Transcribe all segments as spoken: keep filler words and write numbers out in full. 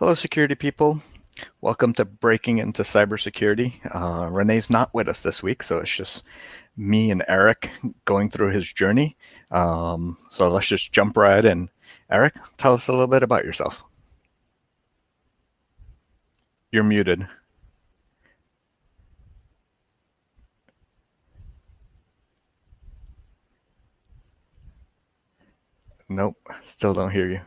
Hello, security people. Welcome to Breaking Into Cybersecurity. Uh, Renee's not with us this week, so it's just me and Eric going through his journey. Um, so let's just jump right in. Eric, tell us a little bit about yourself. You're muted. Nope, still don't hear you.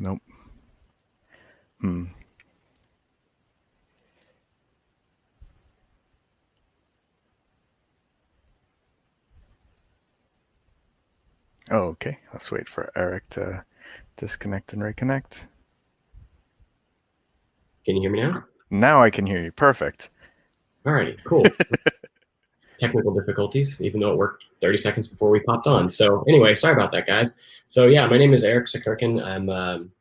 Nope. Hmm. Oh, okay. Let's wait for Eric to disconnect and reconnect. Can you hear me now? Now I can hear you. Perfect. All right, cool. Technical difficulties, even though it worked thirty seconds before we popped on. So anyway, sorry about that, guys. So yeah, my name is Eric Sakurkin. I'm um,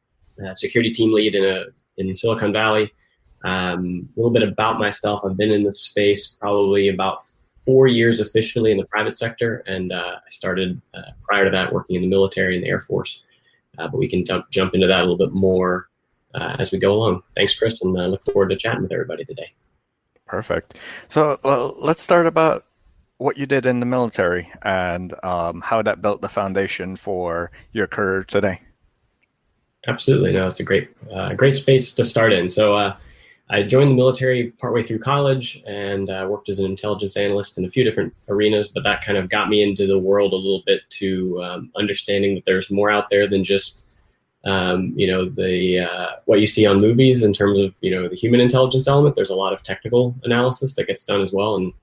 a security team lead in a in Silicon Valley. Um, a little bit about myself. I've been in this space probably about four years officially in the private sector, and uh, I started uh, prior to that working in the military and the Air Force. Uh, but we can jump jump into that a little bit more uh, as we go along. Thanks, Chris, and I look forward to chatting with everybody today. Perfect. So well, let's start about what you did in the military and um, how that built the foundation for your career today. Absolutely. No, it's a great, uh, great space to start in. So uh, I joined the military partway through college and uh, worked as an intelligence analyst in a few different arenas, but that kind of got me into the world a little bit to um, understanding that there's more out there than just, um, you know, the uh, what you see on movies in terms of, you know, the human intelligence element. There's a lot of technical analysis that gets done as well. And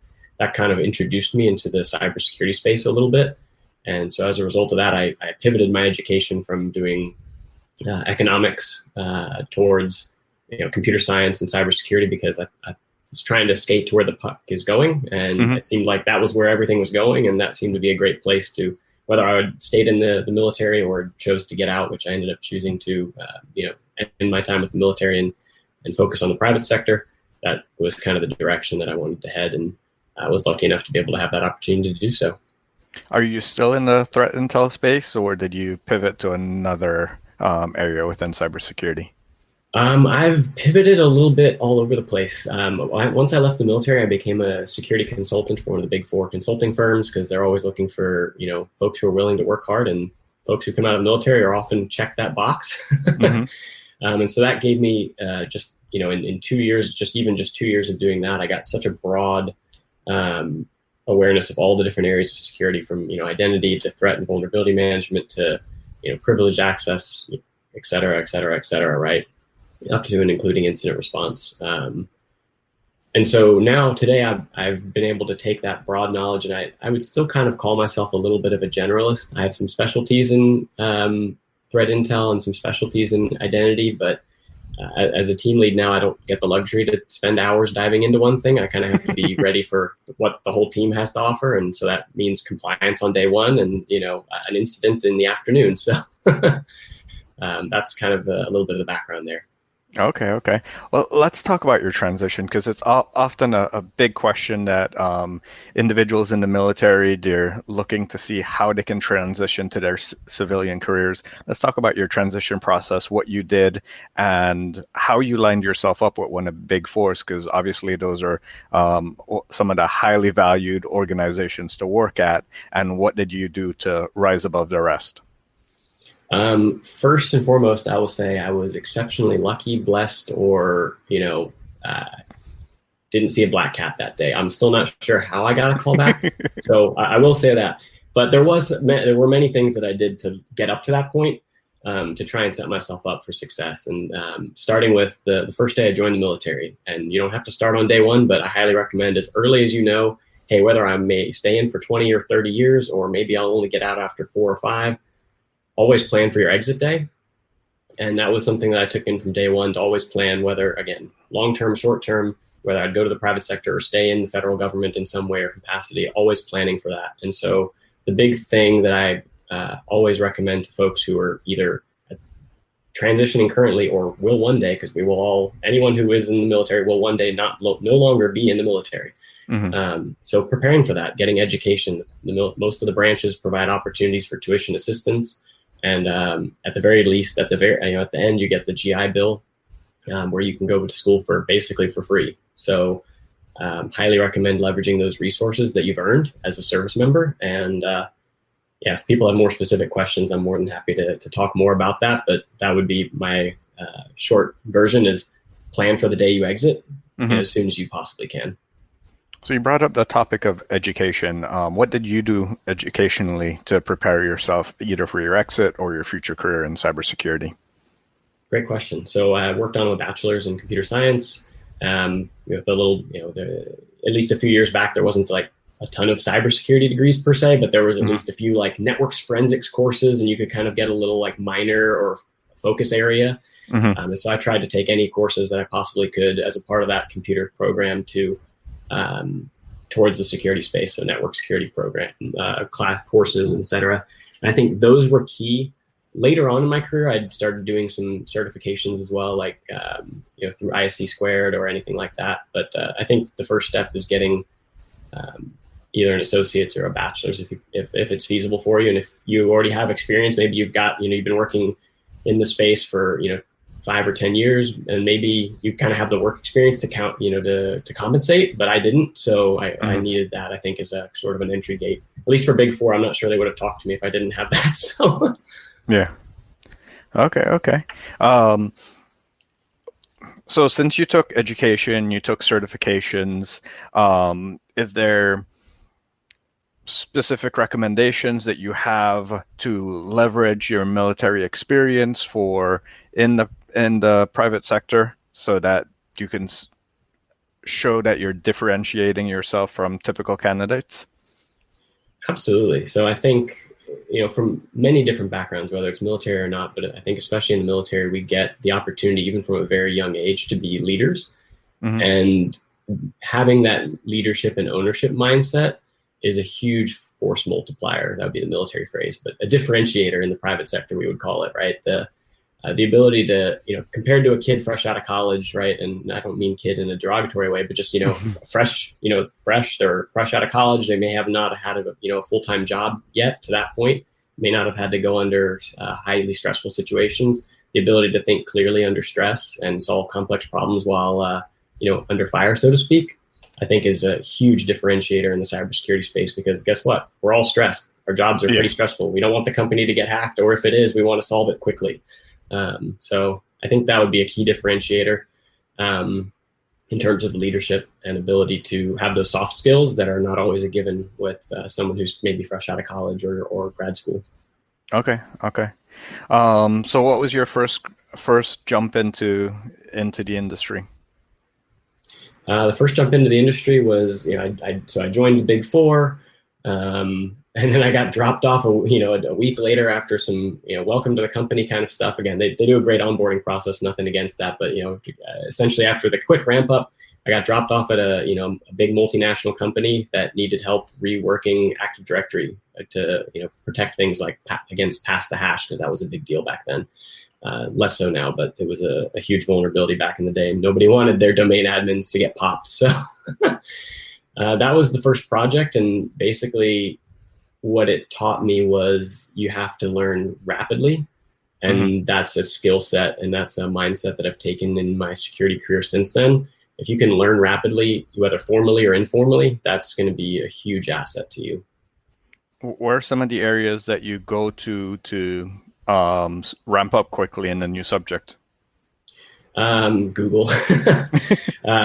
that kind of introduced me into the cybersecurity space a little bit. And so as a result of that, I, I pivoted my education from doing uh, economics uh, towards you know, computer science and cybersecurity because I, I was trying to skate to where the puck is going. And mm-hmm. It seemed like that was where everything was going. And that seemed to be a great place to, whether I would stayed in the, the military or chose to get out, which I ended up choosing to, uh, you know, end my time with the military and, and focus on the private sector. That was kind of the direction that I wanted to head. And I was lucky enough to be able to have that opportunity to do so. Are you still in the threat intel space, or did you pivot to another um, area within cybersecurity? Um, I've pivoted a little bit all over the place. Um, I, once I left the military, I became a security consultant for one of the big four consulting firms because they're always looking for you know folks who are willing to work hard, and folks who come out of the military are often check that box. Mm-hmm. um, and so that gave me uh, just you know in, in two years, just even just two years of doing that, I got such a broad Um, awareness of all the different areas of security, from you know identity to threat and vulnerability management to you know privileged access, et cetera, et cetera, et cetera, right, up to and including incident response. Um, and so now today, I've I've been able to take that broad knowledge, and I I would still kind of call myself a little bit of a generalist. I have some specialties in um, threat intel and some specialties in identity, but Uh, as a team lead now, I don't get the luxury to spend hours diving into one thing. I kind of have to be ready for what the whole team has to offer. And so that means compliance on day one and, you know, an incident in the afternoon. So um, that's kind of a, a little bit of the background there. Okay. Okay. Well, let's talk about your transition, because it's often a, a big question that um, individuals in the military, they're looking to see how they can transition to their c- civilian careers. Let's talk about your transition process, what you did, and how you lined yourself up with one of the big fours, because obviously those are um, some of the highly valued organizations to work at. And what did you do to rise above the rest? Um, first and foremost, I will say I was exceptionally lucky, blessed, or, you know, uh, didn't see a black cat that day. I'm still not sure how I got a call back. so I, I will say that, but there was, there were many things that I did to get up to that point, um, to try and set myself up for success. And, um, starting with the, the first day I joined the military, and you don't have to start on day one, but I highly recommend as early as you know, hey, whether I may stay in for twenty or thirty years, or maybe I'll only get out after four or five, always plan for your exit day. And that was something that I took in from day one, to always plan whether, again, long-term, short-term, whether I'd go to the private sector or stay in the federal government in some way or capacity, always planning for that. And so the big thing that I uh, always recommend to folks who are either transitioning currently, or will one day, because we will all, anyone who is in the military will one day not no longer be in the military. Mm-hmm. Um, so preparing for that, getting education. The mil- most of the branches provide opportunities for tuition assistance, and um, at the very least, at the very you know, at the end, you get the G I Bill, um, where you can go to school for basically for free. So, um, highly recommend leveraging those resources that you've earned as a service member. And uh, yeah, if people have more specific questions, I'm more than happy to to talk more about that. But that would be my uh, short version: is plan for the day you exit mm-hmm. as soon as you possibly can. So you brought up the topic of education. Um, what did you do educationally to prepare yourself either for your exit or your future career in cybersecurity? Great question. So I worked on a bachelor's in computer science. Um, you know, the little, you know, the, at least a few years back, there wasn't like a ton of cybersecurity degrees per se, but there was at mm-hmm. least a few like networks forensics courses, and you could kind of get a little like minor or focus area. Mm-hmm. Um, and so I tried to take any courses that I possibly could as a part of that computer program to um, towards the security space, so network security program, uh, class courses, et cetera. And I think those were key. Later on in my career, I started doing some certifications as well, like, um, you know, through I S C squared or anything like that. But, uh, I think the first step is getting, um, either an associate's or a bachelor's if, you, if, if it's feasible for you. And if you already have experience, maybe you've got, you know, you've been working in the space for, you know, five or ten years, and maybe you kind of have the work experience to count, you know, to, to compensate, but I didn't. So I, mm-hmm. I needed that, I think, as a sort of an entry gate, at least for Big Four. I'm not sure they would have talked to me if I didn't have that. So yeah. Okay. Okay. Um, so since you took education, you took certifications, um, is there specific recommendations that you have to leverage your military experience for in the in the private sector so that you can show that you're differentiating yourself from typical candidates? Absolutely. So I think, you know, from many different backgrounds, whether it's military or not, but I think especially in the military, we get the opportunity, even from a very young age, to be leaders. Mm-hmm. And having that leadership and ownership mindset is a huge force multiplier. That would be the military phrase, but a differentiator in the private sector, we would call it, right? The uh, the ability to, you know, compared to a kid fresh out of college, right? And I don't mean kid in a derogatory way, but just, you know, fresh, you know, fresh, they're fresh out of college. They may have not had a, you know, a full-time job yet to that point, may not have had to go under uh, highly stressful situations. The ability to think clearly under stress and solve complex problems while, uh, you know, under fire, so to speak, I think is a huge differentiator in the cybersecurity space, because guess what? We're all stressed. Our jobs are yeah. pretty stressful. We don't want the company to get hacked, or if it is, we want to solve it quickly. Um, so I think that would be a key differentiator um, in terms of leadership and ability to have those soft skills that are not always a given with uh, someone who's maybe fresh out of college or, or grad school. Okay. Okay. Um, so what was your first, first jump into, into the industry? Uh, the first jump into the industry was, you know, I, I, so I joined the Big Four, um, and then I got dropped off, a, you know, a, a week later after some, you know, welcome to the company kind of stuff. Again, they, they do a great onboarding process, nothing against that. But, you know, essentially after the quick ramp up, I got dropped off at a, you know, a big multinational company that needed help reworking Active Directory to, you know, protect things like pa- against pass the hash, because that was a big deal back then. Uh, less so now, but it was a, a huge vulnerability back in the day. Nobody wanted their domain admins to get popped. So uh, that was the first project. And basically what it taught me was you have to learn rapidly. And mm-hmm. that's a skill set, and that's a mindset that I've taken in my security career since then. If you can learn rapidly, whether formally or informally, that's going to be a huge asset to you. What are some of the areas that you go to to um ramp up quickly in a new subject? um Google. uh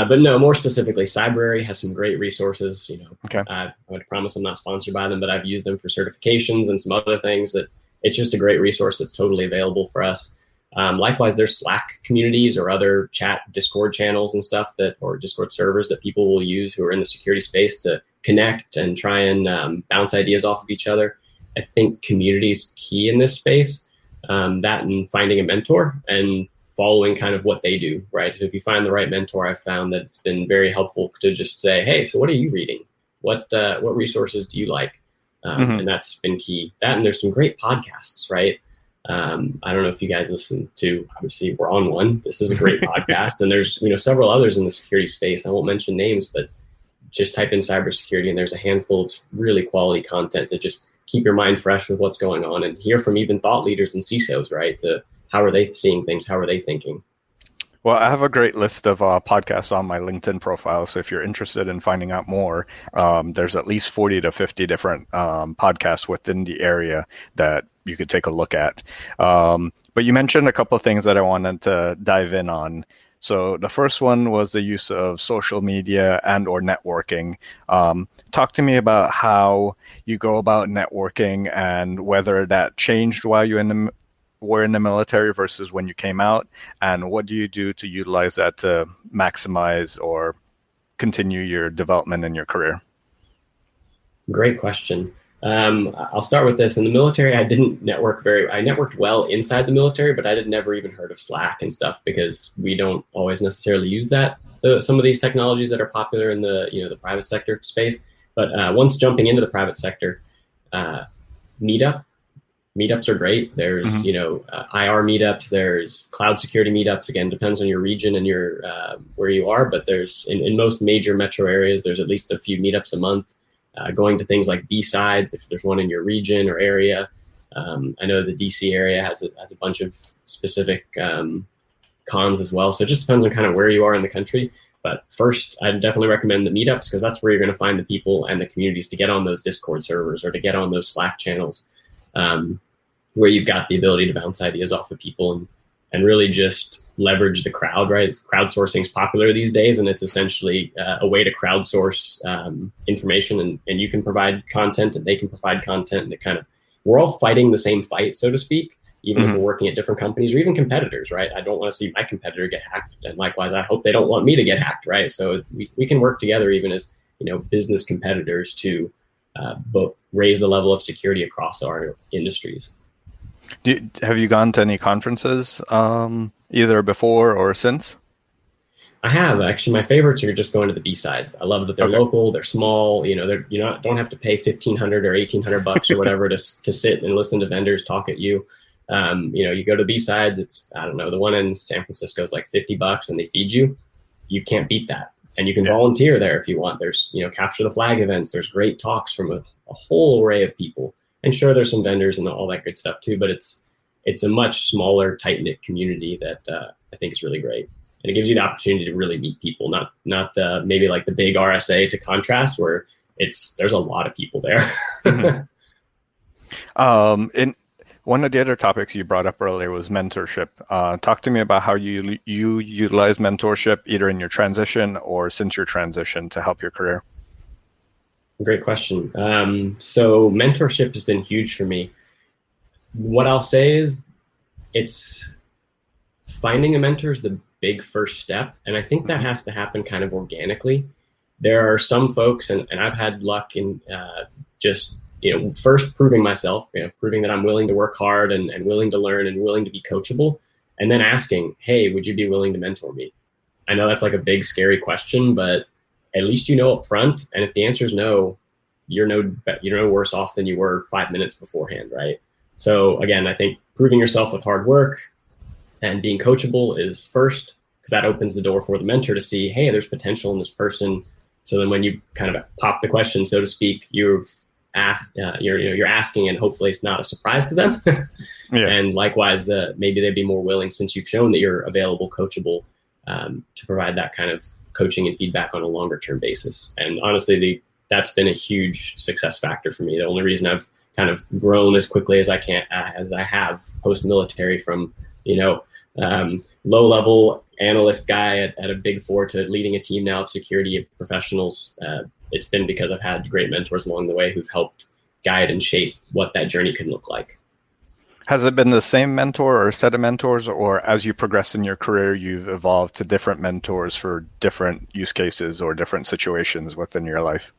but no, more specifically, Cybrary has some great resources, you know. Okay. uh, I would promise I'm not sponsored by them, but I've used them for certifications and some other things. That it's just a great resource that's totally available for us. Um likewise, there's Slack communities or other chat Discord channels and stuff that, or Discord servers that people will use who are in the security space to connect and try and um, bounce ideas off of each other. I think community is key in this space, um, that and finding a mentor and following kind of what they do, right? So if you find the right mentor, I've found that it's been very helpful to just say, hey, so what are you reading? What uh, what resources do you like? Um, mm-hmm. And that's been key. That and there's some great podcasts, right? Um, I don't know if you guys listen to, obviously we're on one. This is a great podcast, and there's, you know, several others in the security space. I won't mention names, but just type in cybersecurity and there's a handful of really quality content to just keep your mind fresh with what's going on and hear from even thought leaders and C I S Os, right? To how are they seeing things? How are they thinking? Well, I have a great list of uh, podcasts on my LinkedIn profile. So if you're interested in finding out more, um, there's at least forty to fifty different um, podcasts within the area that you could take a look at. Um, but you mentioned a couple of things that I wanted to dive in on. So the first one was the use of social media and or networking. Um, talk to me about how you go about networking and whether that changed while you in the, were in the military versus when you came out, and what do you do to utilize that to maximize or continue your development in your career? Great question. Um, I'll start with this. In the military, I didn't network very, I networked well inside the military, but I had never even heard of Slack and stuff because we don't always necessarily use that, the, some of these technologies that are popular in the, you know, the private sector space. But uh, once jumping into the private sector, uh, meetup, meetups are great. There's, mm-hmm. you know, uh, I R meetups, there's cloud security meetups. Again, depends on your region and your, uh, where you are, but there's in, in most major metro areas, there's at least a few meetups a month. Uh, going to things like B-sides, if there's one in your region or area. Um, I know the D C area has a, has a bunch of specific um, cons as well. So it just depends on kind of where you are in the country. But first, I definitely recommend the meetups because that's where you're going to find the people and the communities to get on those Discord servers or to get on those Slack channels um, where you've got the ability to bounce ideas off of people and, and really just leverage the crowd, right? Crowdsourcing is popular these days, and it's essentially uh, a way to crowdsource um, information, and, and you can provide content and they can provide content, and it kind of, we're all fighting the same fight, so to speak, even mm-hmm. if we're working at different companies or even competitors, right? I don't want to see my competitor get hacked, and likewise, I hope they don't want me to get hacked, right? So we, we can work together even as, you know, business competitors to uh, both raise the level of security across our industries. Do you, have you gone to any conferences um, either before or since? I have. Actually, my favorites are just going to the B-sides. I love that they're okay. Local, they're small, you know, they're, you not, don't have to pay fifteen hundred or eighteen hundred bucks or whatever to to sit and listen to vendors talk at you. Um, you know, you go to B-sides, it's, I don't know, the one in San Francisco is like fifty bucks and they feed you. You can't beat that. And you can yeah. volunteer there if you want. There's, you know, Capture the Flag events. There's great talks from a, a whole array of people. And sure, there's some vendors and all that good stuff too, but it's it's a much smaller, tight-knit community that uh, I think is really great. And it gives you the opportunity to really meet people, not not the, maybe like the big R S A to contrast where it's there's a lot of people there. mm-hmm. um, and one of the other topics you brought up earlier was mentorship. Uh, talk to me about how you you utilize mentorship either in your transition or since your transition to help your career. Great question. Um, so mentorship has been huge for me. What I'll say is it's finding a mentor is the big first step. And I think that has to happen kind of organically. There are some folks, and, and I've had luck in uh, just, you know, first proving myself, you know, proving that I'm willing to work hard and, and willing to learn and willing to be coachable. And then asking, hey, would you be willing to mentor me? I know that's like a big, scary question, but at least you know up front, and if the answer is no, you're no you're no worse off than you were five minutes beforehand, right? So again, I think proving yourself with hard work and being coachable is first, because that opens the door for the mentor to see, hey, there's potential in this person. So then when you kind of pop the question, so to speak, you've asked, uh, you're you know, you're asking, and hopefully it's not a surprise to them. yeah. And likewise, the, maybe they'd be more willing since you've shown that you're available, coachable, um, to provide that kind of coaching and feedback on a longer term basis. And honestly, the, that's been a huge success factor for me. The only reason I've kind of grown as quickly as I can, as I have post-military from, you know, um, low level analyst guy at, at a big four to leading a team now of security professionals. Uh, it's been because I've had great mentors along the way who've helped guide and shape what that journey could look like. Has it been the same mentor or set of mentors, or as you progress in your career, you've evolved to different mentors for different use cases or different situations within your life?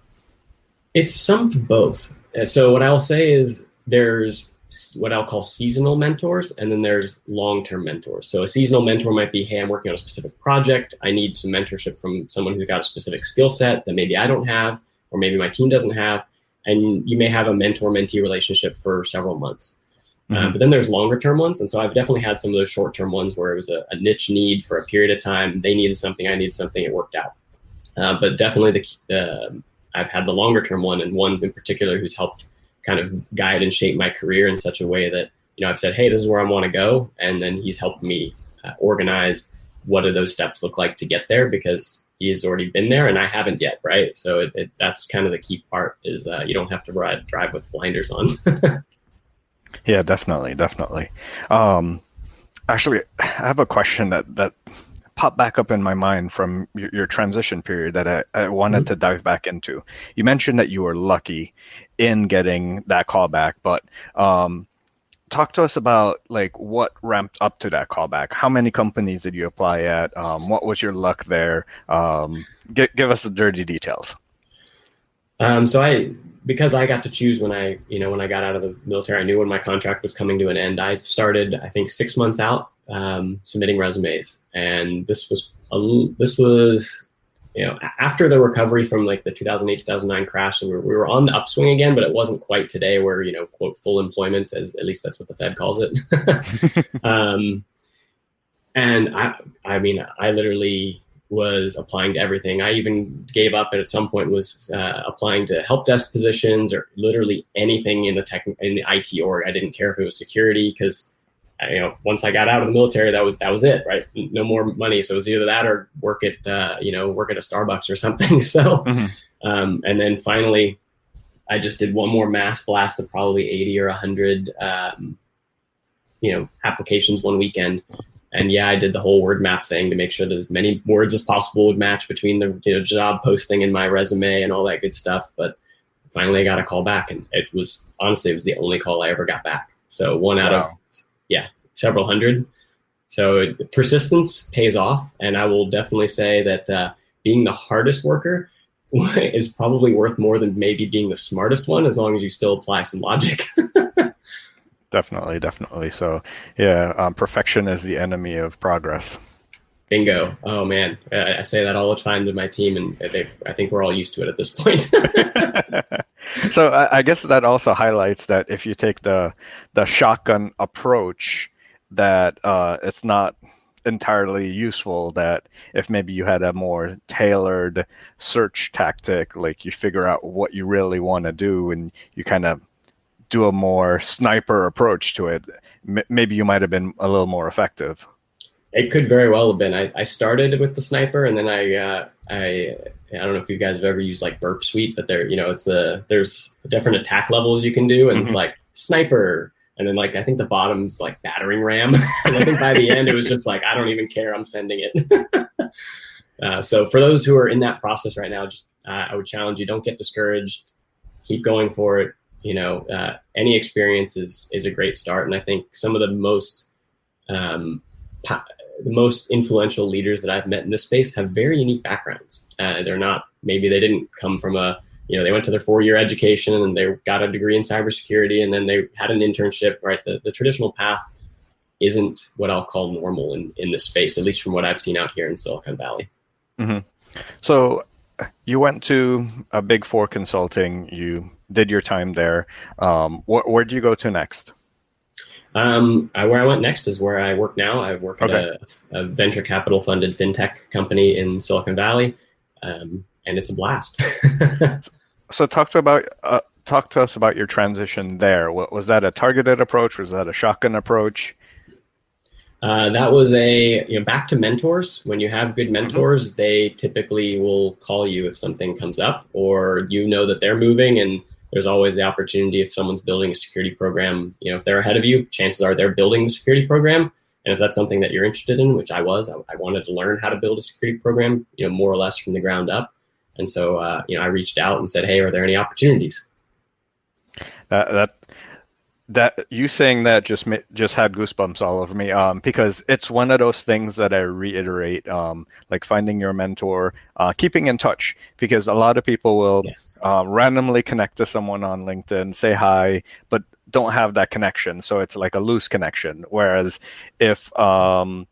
It's some of both. So what I'll say is there's what I'll call seasonal mentors, and then there's long-term mentors. So a seasonal mentor might be, hey, I'm working on a specific project. I need some mentorship from someone who's got a specific skill set that maybe I don't have, or maybe my team doesn't have. And you may have a mentor-mentee relationship for several months. Mm-hmm. um, but then there's longer term ones. And so I've definitely had some of those short term ones where it was a, a niche need for a period of time. They needed something, I needed something, it worked out. Uh, but definitely the, uh, I've had the longer term one, and one in particular who's helped kind of guide and shape my career in such a way that, you know, I've said, hey, this is where I want to go. And then he's helped me uh, organize what do those steps look like to get there, because he's already been there and I haven't yet, right? So it, it, that's kind of the key part is uh, you don't have to ride, drive with blinders on. Yeah, definitely, definitely. Um, actually, I have a question that, that popped back up in my mind from your, your transition period that I, I wanted mm-hmm. to dive back into. You mentioned that you were lucky in getting that callback, but um, talk to us about like what ramped up to that callback. How many companies did you apply at? Um, what was your luck there? Um, g- give us the dirty details. Um, so I, because I got to choose when I, you know, when I got out of the military, I knew when my contract was coming to an end. I started, I think, six months out um, submitting resumes, and this was a, this was, you know, after the recovery from like the two thousand eight, two thousand nine crash, and we were, we were on the upswing again, but it wasn't quite today where, you know, quote full employment, as at least that's what the Fed calls it. um, and I, I mean, I literally was applying to everything. I even gave up and at some point was uh, applying to help desk positions or literally anything in the tech, in the I T org. I didn't care if it was security because, you know, once I got out of the military, that was that was it, right? No more money. So it was either that or work at, uh, you know, work at a Starbucks or something. So, mm-hmm. um, and then finally, I just did one more mass blast of probably eighty or a hundred, um, you know, applications one weekend. And yeah, I did the whole word map thing to make sure that as many words as possible would match between the, you know, job posting and my resume and all that good stuff. But finally I got a call back, and it was honestly, it was the only call I ever got back. So one out wow. of, yeah, several hundred. So it, persistence pays off. And I will definitely say that uh, being the hardest worker is probably worth more than maybe being the smartest one, as long as you still apply some logic. Definitely, definitely. So, yeah, um, perfection is the enemy of progress. Bingo. Oh, man. I, I say that all the time to my team, and they, I think we're all used to it at this point. So I, I guess that also highlights that if you take the the shotgun approach, that uh, it's not entirely useful, that if maybe you had a more tailored search tactic, like you figure out what you really want to do and you kind of do a more sniper approach to it, M- maybe you might have been a little more effective. It could very well have been. I, I started with the sniper, and then I uh, I I don't know if you guys have ever used like Burp Suite, but there you know it's the there's different attack levels you can do, and mm-hmm. it's like sniper, and then like I think the bottom's like battering ram, and I think by the end it was just like I don't even care, I'm sending it. uh, so for those who are in that process right now, just uh, I would challenge you: don't get discouraged, keep going for it. You know, uh, any experience is, is a great start. And I think some of the most um, po- the most influential leaders that I've met in this space have very unique backgrounds. Uh, they're not, maybe they didn't come from a, you know, they went to their four-year education and they got a degree in cybersecurity and then they had an internship, right? The, the traditional path isn't what I'll call normal in, in this space, at least from what I've seen out here in Silicon Valley. Mm-hmm. So you went to a Big Four consulting, you did your time there. Um, wh- where do you go to next? Um, I, where I went next is where I work now. I work at okay. a, a venture capital funded fintech company in Silicon Valley, um, and it's a blast. So talk to about uh, talk to us about your transition there. What, was that a targeted approach? Was that a shotgun approach? Uh, that was a, you know, back to mentors. When you have good mentors, they typically will call you if something comes up, or you know that they're moving, and there's always the opportunity if someone's building a security program, you know, if they're ahead of you, chances are they're building the security program. And if that's something that you're interested in, which I was, I, I wanted to learn how to build a security program, you know, more or less from the ground up. And so, uh, you know, I reached out and said, hey, are there any opportunities? Uh, that, That you saying that just just had goosebumps all over me, um, because it's one of those things that I reiterate, um, like finding your mentor, uh, keeping in touch, because a lot of people will yes. uh, randomly connect to someone on LinkedIn, say hi, but don't have that connection. So it's like a loose connection. Whereas if um,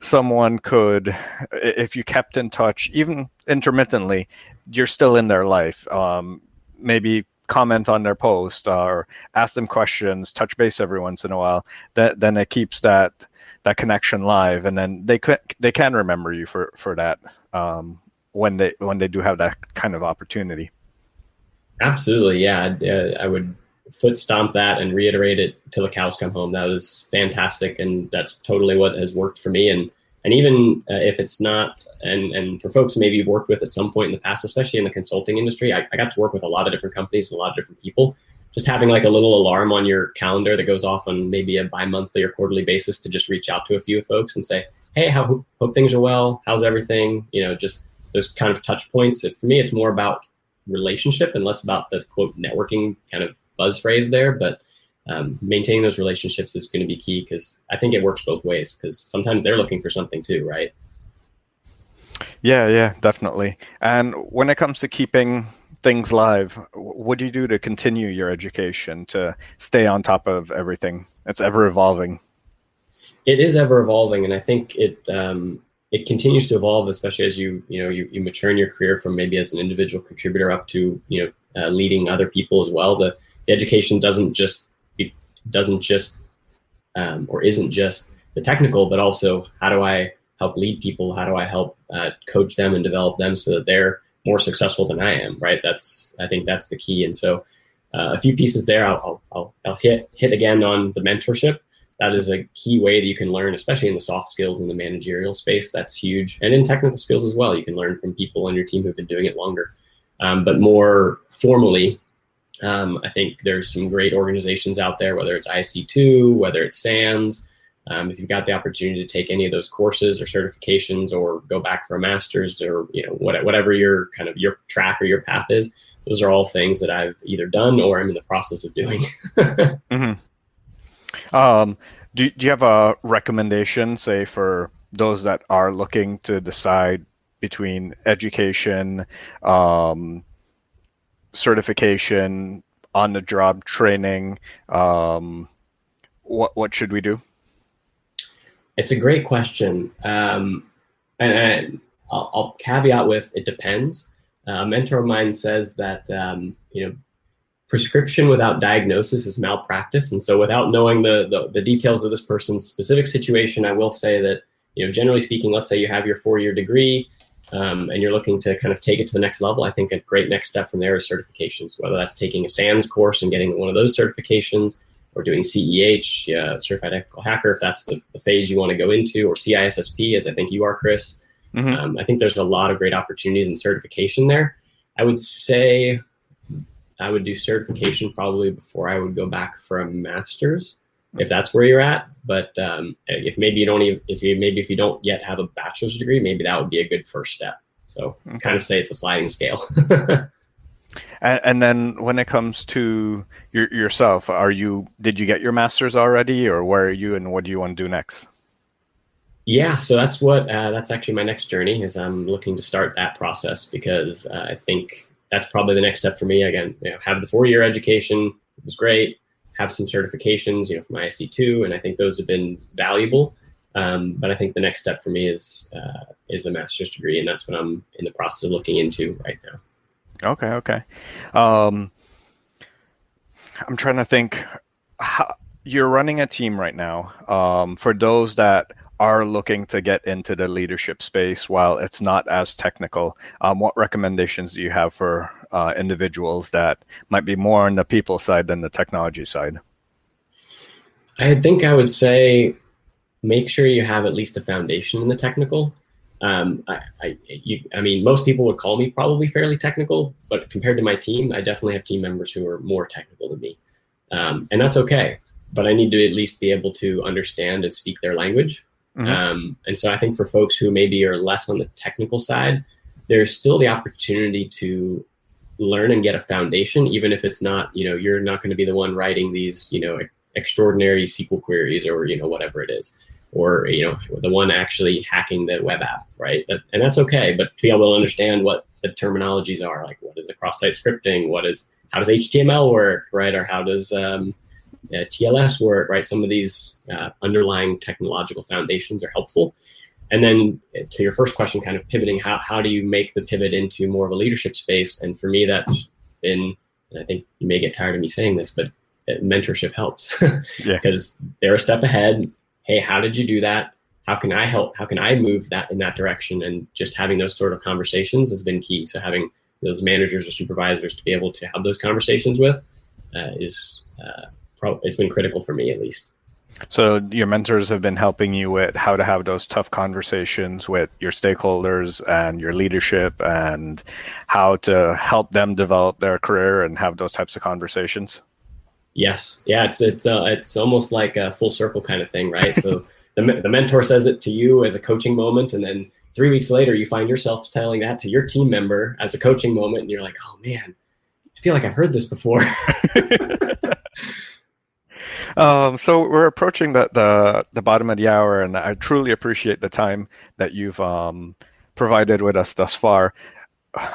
someone could, if you kept in touch, even intermittently, you're still in their life, um, maybe comment on their post or ask them questions, touch base every once in a while, that then it keeps that that connection live, and then they could they can remember you for for that um, when they when they do have that kind of opportunity. Absolutely, yeah, uh, I would foot stomp that and reiterate it till the cows come home. That was fantastic, and that's totally what has worked for me. And and even uh, if it's not, and and for folks maybe you've worked with at some point in the past, especially in the consulting industry, I, I got to work with a lot of different companies, and a lot of different people. Just having like a little alarm on your calendar that goes off on maybe a bi-monthly or quarterly basis to just reach out to a few folks and say, hey, how hope things are well. How's everything? You know, just those kind of touch points. It, for me, it's more about relationship and less about the quote networking kind of buzz phrase there. But um, maintaining those relationships is going to be key, because I think it works both ways, because sometimes they're looking for something too, right? Yeah, yeah, definitely. And when it comes to keeping things live, what do you do to continue your education, to stay on top of everything? It's ever evolving. It is ever evolving, and I think it um, it continues to evolve, especially as you you know you, you mature in your career from maybe as an individual contributor up to you know uh, leading other people as well. The, the education doesn't just it doesn't just um, or isn't just the technical, but also how do I help lead people? How do I help uh, coach them and develop them so that they're more successful than I am, right? That's, I think that's the key. And so uh, a few pieces there, I'll, I'll, I'll hit, hit again on the mentorship. That is a key way that you can learn, especially in the soft skills and the managerial space. That's huge. And in technical skills as well, you can learn from people on your team who've been doing it longer. Um, but more formally, um, I think there's some great organizations out there, whether it's I C two, whether it's SANS. Um, if you've got the opportunity to take any of those courses or certifications, or go back for a master's, or you know what, whatever your kind of your track or your path is, those are all things that I've either done or I'm in the process of doing. mm-hmm. um, do, do you have a recommendation, say, for those that are looking to decide between education, um, certification, on-the-job training? Um, what what should we do? It's a great question. Um, and and I'll, I'll caveat with, it depends. Uh, a mentor of mine says that, um, you know, prescription without diagnosis is malpractice. And so without knowing the, the, the details of this person's specific situation, I will say that, you know, generally speaking, let's say you have your four-year degree um, and you're looking to kind of take it to the next level. I think a great next step from there is certifications, whether that's taking a SANS course and getting one of those certifications, or doing C E H, uh, Certified Ethical Hacker, if that's the, the phase you want to go into, or C I S S P, as I think you are, Chris. Mm-hmm. Um, I think there's a lot of great opportunities in certification there. I would say I would do certification probably before I would go back for a master's, if that's where you're at. But um, if maybe you don't even, if you maybe if you don't yet have a bachelor's degree, maybe that would be a good first step. So okay. Kind of say it's a sliding scale. And then when it comes to your, yourself, are you did you get your master's already, or where are you, and what do you want to do next? Yeah, so that's what uh, that's actually my next journey, is I'm looking to start that process, because uh, I think that's probably the next step for me. Again, you know, have the four-year education, it was great, have some certifications, you know, from I C two, and I think those have been valuable. Um, but I think the next step for me is uh, is a master's degree, and that's what I'm in the process of looking into right now. Okay, okay. Um, I'm trying to think. How, you're running a team right now. Um, for those that are looking to get into the leadership space while it's not as technical, um, what recommendations do you have for uh, individuals that might be more on the people side than the technology side? I think I would say make sure you have at least a foundation in the technical. Um, I, I, you, I mean, most people would call me probably fairly technical, but compared to my team, I definitely have team members who are more technical than me. Um, and that's okay, but I need to at least be able to understand and speak their language. Mm-hmm. Um, and so I think for folks who maybe are less on the technical side, there's still the opportunity to learn and get a foundation, even if it's not, you know, you're not going to be the one writing these, you know, extraordinary S Q L queries, or, you know, whatever it is. Or, you know, the one actually hacking the web app, right? That, and that's okay, but to be able to understand what the terminologies are, like what is a cross-site scripting, what is, how does H T M L work, right? Or how does um, uh, T L S work, right? Some of these uh, underlying technological foundations are helpful. And then to your first question, kind of pivoting, how how do you make the pivot into more of a leadership space? And for me, that's been and I think you may get tired of me saying this, but mentorship helps because yeah. they're a step ahead. Hey, how did you do that? How can I help? How can I move that in that direction? And just having those sort of conversations has been key. So having those managers or supervisors to be able to have those conversations with uh, is uh, pro- it's been critical for me, at least. So your mentors have been helping you with how to have those tough conversations with your stakeholders and your leadership and how to help them develop their career and have those types of conversations. Yes. Yeah. It's, it's, uh, it's almost like a full circle kind of thing, right? So the the mentor says it to you as a coaching moment. And then three weeks later, you find yourself telling that to your team member as a coaching moment. And you're like, oh man, I feel like I've heard this before. Um, so we're approaching the, the the bottom of the hour, and I truly appreciate the time that you've um, provided with us thus far.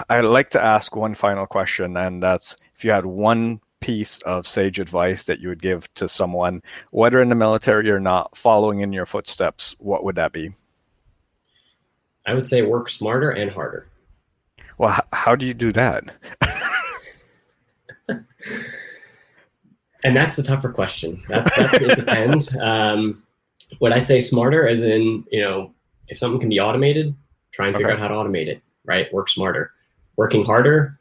I'd like to ask one final question, and that's if you had one piece of sage advice that you would give to someone, whether in the military or not, following in your footsteps, what would that be? I would say work smarter and harder. Well, h- how do you do that? And that's the tougher question. That's, that's it depends. Um, what I say smarter as in, you know, if something can be automated, try and figure okay. out how to automate it, right? Work smarter. Working harder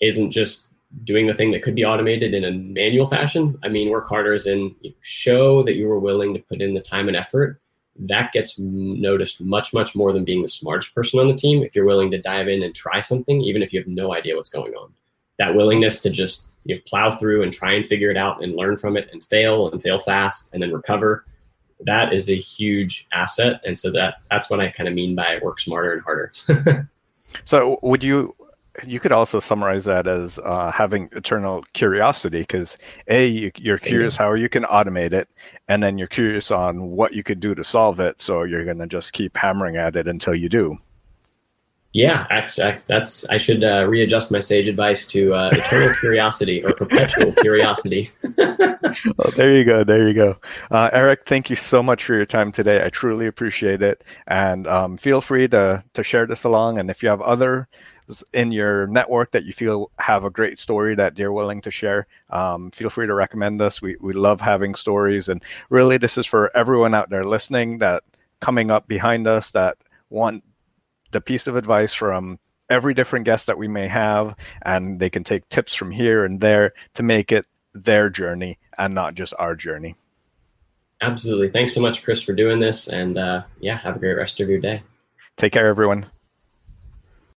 isn't just doing the thing that could be automated in a manual fashion. I mean, work harder as in show that you were willing to put in the time and effort. That gets noticed much, much more than being the smartest person on the team. If you're willing to dive in and try something, even if you have no idea what's going on, that willingness to just you know, plow through and try and figure it out and learn from it and fail and fail fast and then recover. That is a huge asset. And so that that's what I kind of mean by work smarter and harder. So would you, you could also summarize that as uh, having eternal curiosity, because A, you, you're curious how you can automate it, and then you're curious on what you could do to solve it. So you're going to just keep hammering at it until you do. Yeah, that's. I should uh, readjust my sage advice to uh, eternal curiosity or perpetual curiosity. Well, there you go. There you go. Uh, Eric, thank you so much for your time today. I truly appreciate it. And um, feel free to to share this along. And if you have others in your network that you feel have a great story that they're willing to share, um, feel free to recommend us. We we love having stories. And really, this is for everyone out there listening that coming up behind us that want the piece of advice from every different guest that we may have, and they can take tips from here and there to make it their journey and not just our journey. Absolutely. Thanks so much, Chris, for doing this. And uh, yeah, have a great rest of your day. Take care, everyone.